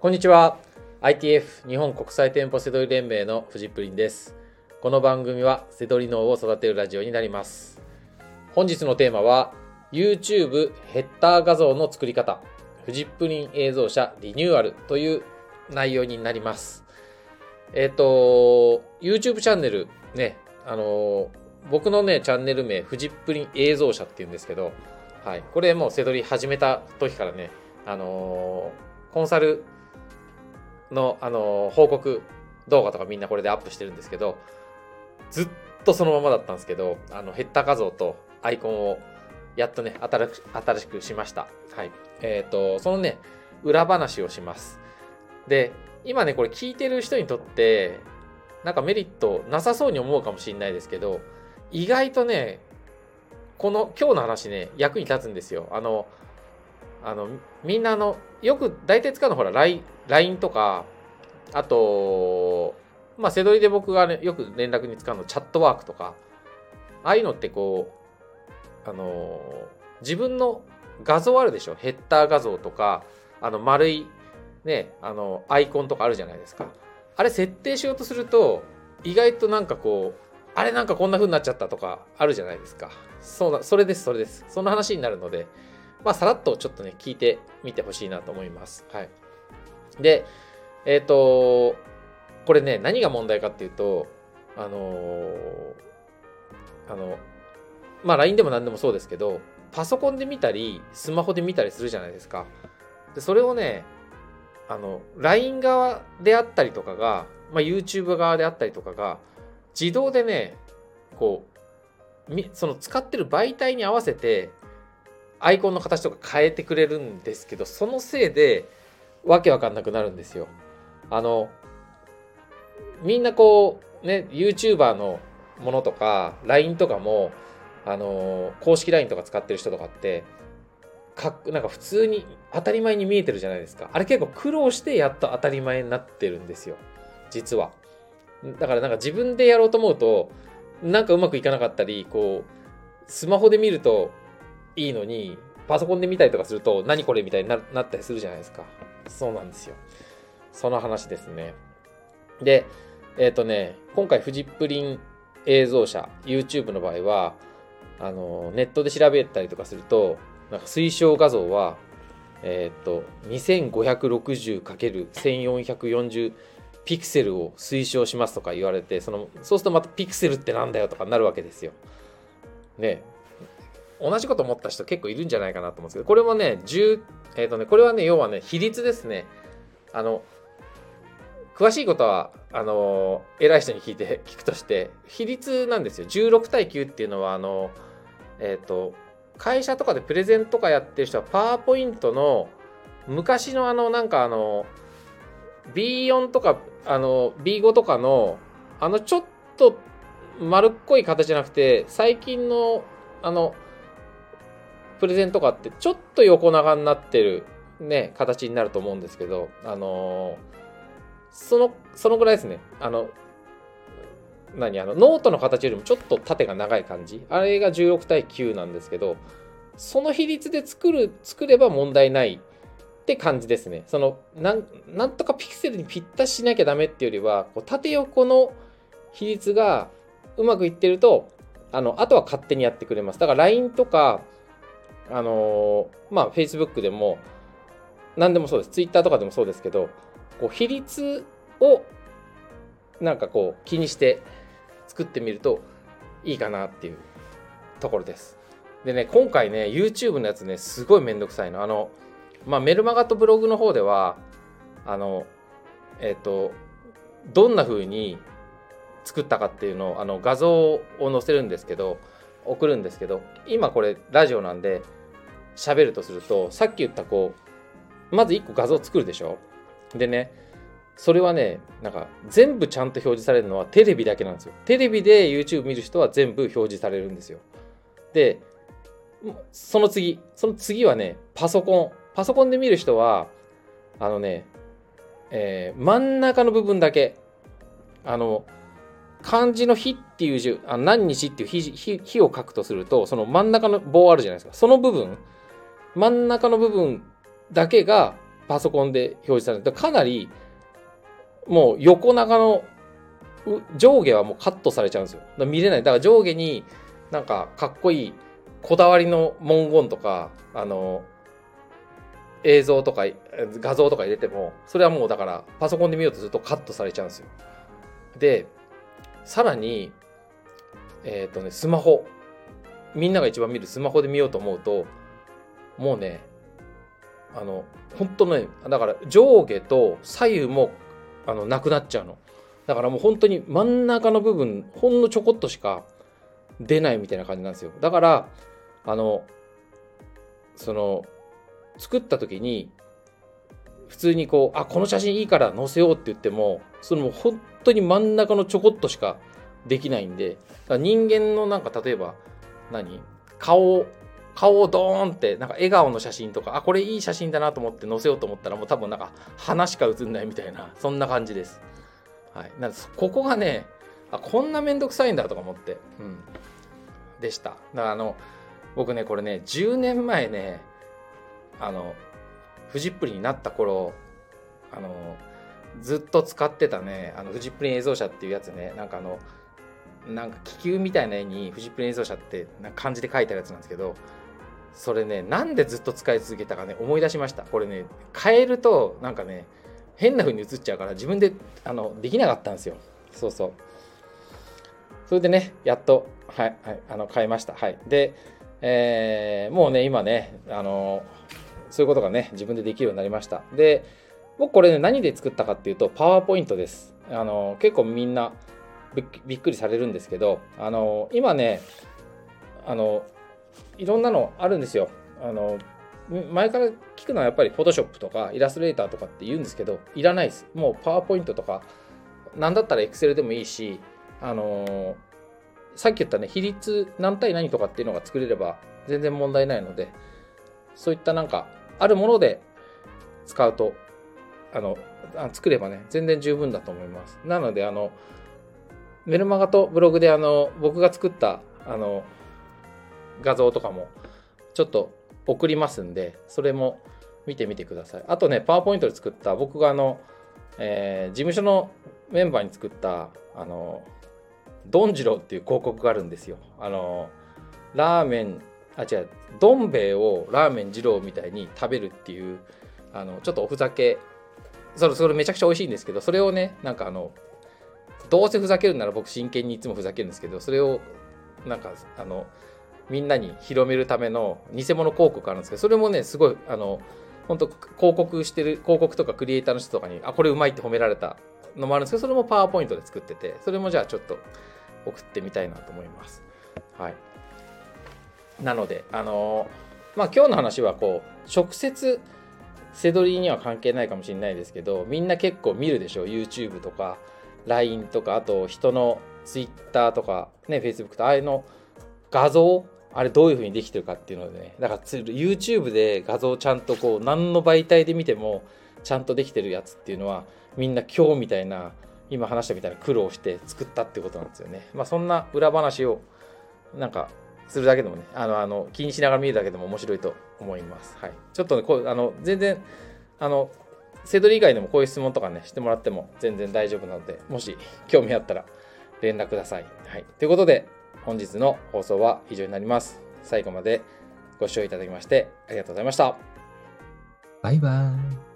こんにちは。 ITF 日本国際店舗セドリ連盟のフジプリンです。この番組はセドリ脳を育てるラジオになります。本日のテーマは YouTube ヘッダー画像の作り方、フジプリン映像社リニューアルという内容になります。YouTube チャンネルね、僕のねチャンネル名フジプリン映像社っていうんですけど、はい、これもうセドリ始めた時からね、コンサルの、報告動画とかみんなこれでアップしてるんですけど、ずっとそのままだったんですけど、ヘッダー画像とアイコンをやっとね新しくしました。はい。そのね裏話をします。で、今ねこれ聞いてる人にとってなんかメリットなさそうに思うかもしれないですけど、意外とねこの今日の話ね役に立つんですよ。みんなよく大体使うのほら LINE とか、あとまあセドリで僕が、ね、よく連絡に使うのチャットワークとか、ああいうのってこう自分の画像あるでしょ、ヘッダー画像とか丸いねアイコンとかあるじゃないですか。あれ設定しようとすると意外となんかこうあれなんかこんな風になっちゃったとかあるじゃないですか。それです。その話になるので、まあさらっとちょっとね聞いてみてほしいなと思います。はい。で、これね何が問題かっていうと、まあ LINE でも何でもそうですけど、パソコンで見たりスマホで見たりするじゃないですか。でそれをねLINE 側であったりとかが、まあ YouTube 側であったりとかが自動でねこうその使ってる媒体に合わせてアイコンの形とか変えてくれるんですけど、そのせいでわけわかんなくなるんですよ。みんなこうね YouTuber のものとか LINE とかも公式 LINE とか使ってる人とかってなんか普通に当たり前に見えてるじゃないですか。あれ結構苦労してやっと当たり前になってるんですよ実は。だからなんか自分でやろうと思うとなんかうまくいかなかったり、こうスマホで見るといいのにパソコンで見たりとかすると何これみたいになったりするじゃないですか。そうなんですよ。その話ですね。で今回フジプリン映像社 YouTube の場合はネットで調べたりとかするとなんか推奨画像は2560×1440ピクセルを推奨しますとか言われて、そうするとまたピクセルってなんだよとかなるわけですよ。ね、同じこと思った人結構いるんじゃないかなと思うんですけど、これもね、これはね要はね比率ですね。詳しいことは偉い人に聞くとして比率なんですよ。16対9っていうのは会社とかでプレゼンとかやってる人はPowerPointの昔のB4 とかB5 とかのちょっと丸っこい形じゃなくて、最近のプレゼンとかってちょっと横長になってるね形になると思うんですけど、そのぐらいですね。ノートの形よりもちょっと縦が長い感じ、あれが16対9なんですけど、その比率で作れば問題ないって感じですね。なんとかピクセルにぴったししなきゃダメっていうよりは、こう縦横の比率がうまくいってるとあとは勝手にやってくれます。だから LINE とかまあ Facebook でも何でもそうです、Twitter とかでもそうですけど、こう比率をなんかこう気にして作ってみるといいかなっていうところです。でね、今回ね YouTube のやつねすごいめんどくさいの。まあ、メルマガとブログの方ではどんな風に作ったかっていうのを画像を載せるんですけど送るんですけど、今これラジオなんで喋るとすると、さっき言ったこうまず1個画像作るでしょ。でねそれはねなんか全部ちゃんと表示されるのはテレビだけなんですよ。テレビで YouTube 見る人は全部表示されるんですよ。でその次はねパソコンで見る人は真ん中の部分だけ漢字の日っていう字何日っていう 日を書くとすると、その真ん中の棒あるじゃないですか。その部分だけがパソコンで表示される。かなりもう横長の上下はもうカットされちゃうんですよ。だから見れない。だから上下になんかかっこいいこだわりの文言とか映像とか画像とか入れても、それはもうだからパソコンで見ようとするとカットされちゃうんですよ。で、さらにスマホ、みんなが一番見るスマホで見ようと思うと、もうね、本当のね、だから上下と左右もなくなっちゃうの。だからもう本当に真ん中の部分ほんのちょこっとしか出ないみたいな感じなんですよ。だから作った時に普通にこうこの写真いいから載せようって言っても、それも本当に真ん中のちょこっとしかできないんで、人間のなんか例えば顔をドーンってなんか笑顔の写真とか、これいい写真だなと思って載せようと思ったら、もう多分なんか鼻しか写んないみたいな、そんな感じです。はい、なんでここがね、こんなめんどくさいんだとか思って、でした。だから僕ねこれね10年前ねフジップリになった頃ずっと使ってたねフジップリ映像社っていうやつね、なんかなんか気球みたいな絵にフジップリ映像社ってなんか漢字で書いてあるやつなんですけど、それねなんでずっと使い続けたかね思い出しました。これね変えるとなんかね変な風に映っちゃうから自分でできなかったんですよ。そうそう。それでねやっとはい、変えました。はいで。もうね今ねそういうことがね自分でできるようになりました。で僕これね何で作ったかっていうとPowerPointです。結構みんなびっくりされるんですけど今ねいろんなのあるんですよ。前から聞くのはやっぱり Photoshop とかイラストレーターとかって言うんですけど、いらないです。もう PowerPoint とかなんだったら Excel でもいいしさっき言ったね比率何対何とかっていうのが作れれば全然問題ないので、そういったなんかあるもので使うと作ればね全然十分だと思います。なのでメルマガとブログで僕が作った画像とかもちょっと送りますんで、それも見てみてください。あとねパワーポイントで作った僕が事務所のメンバーに作ったドンジローっていう広告があるんですよ。ラーメンどん兵衛をラーメン二郎みたいに食べるっていうちょっとおふざけ、それめちゃくちゃ美味しいんですけど、それをねなんかどうせふざけるなら僕真剣にいつもふざけるんですけど、それをなんかみんなに広めるための偽物広告あるんですけど、それもねすごい本当広告とかクリエイターの人とかにこれうまいって褒められたのもあるんですけど、それもパワーポイントで作ってて、それもじゃあちょっと送ってみたいなと思います。はい、なので今日の話はこう直接セドリには関係ないかもしれないですけど、みんな結構見るでしょ YouTube とか LINE とか、あと人の Twitter とか、ね、Facebook とかああいうの画像あれどういう風にできてるかっていうのでね、だから YouTube で画像ちゃんとこう何の媒体で見てもちゃんとできてるやつっていうのはみんな今日みたいな今話したみたいな苦労して作ったってことなんですよね。そんな裏話をなんかするだけでもね気にしながら見るだけでも面白いと思います。はい、ちょっとねこう全然セドリ以外でもこういう質問とかねしてもらっても全然大丈夫なので、もし興味あったら連絡ください。はい、ということで本日の放送は以上になります。最後までご視聴いただきましてありがとうございました。バイバイ。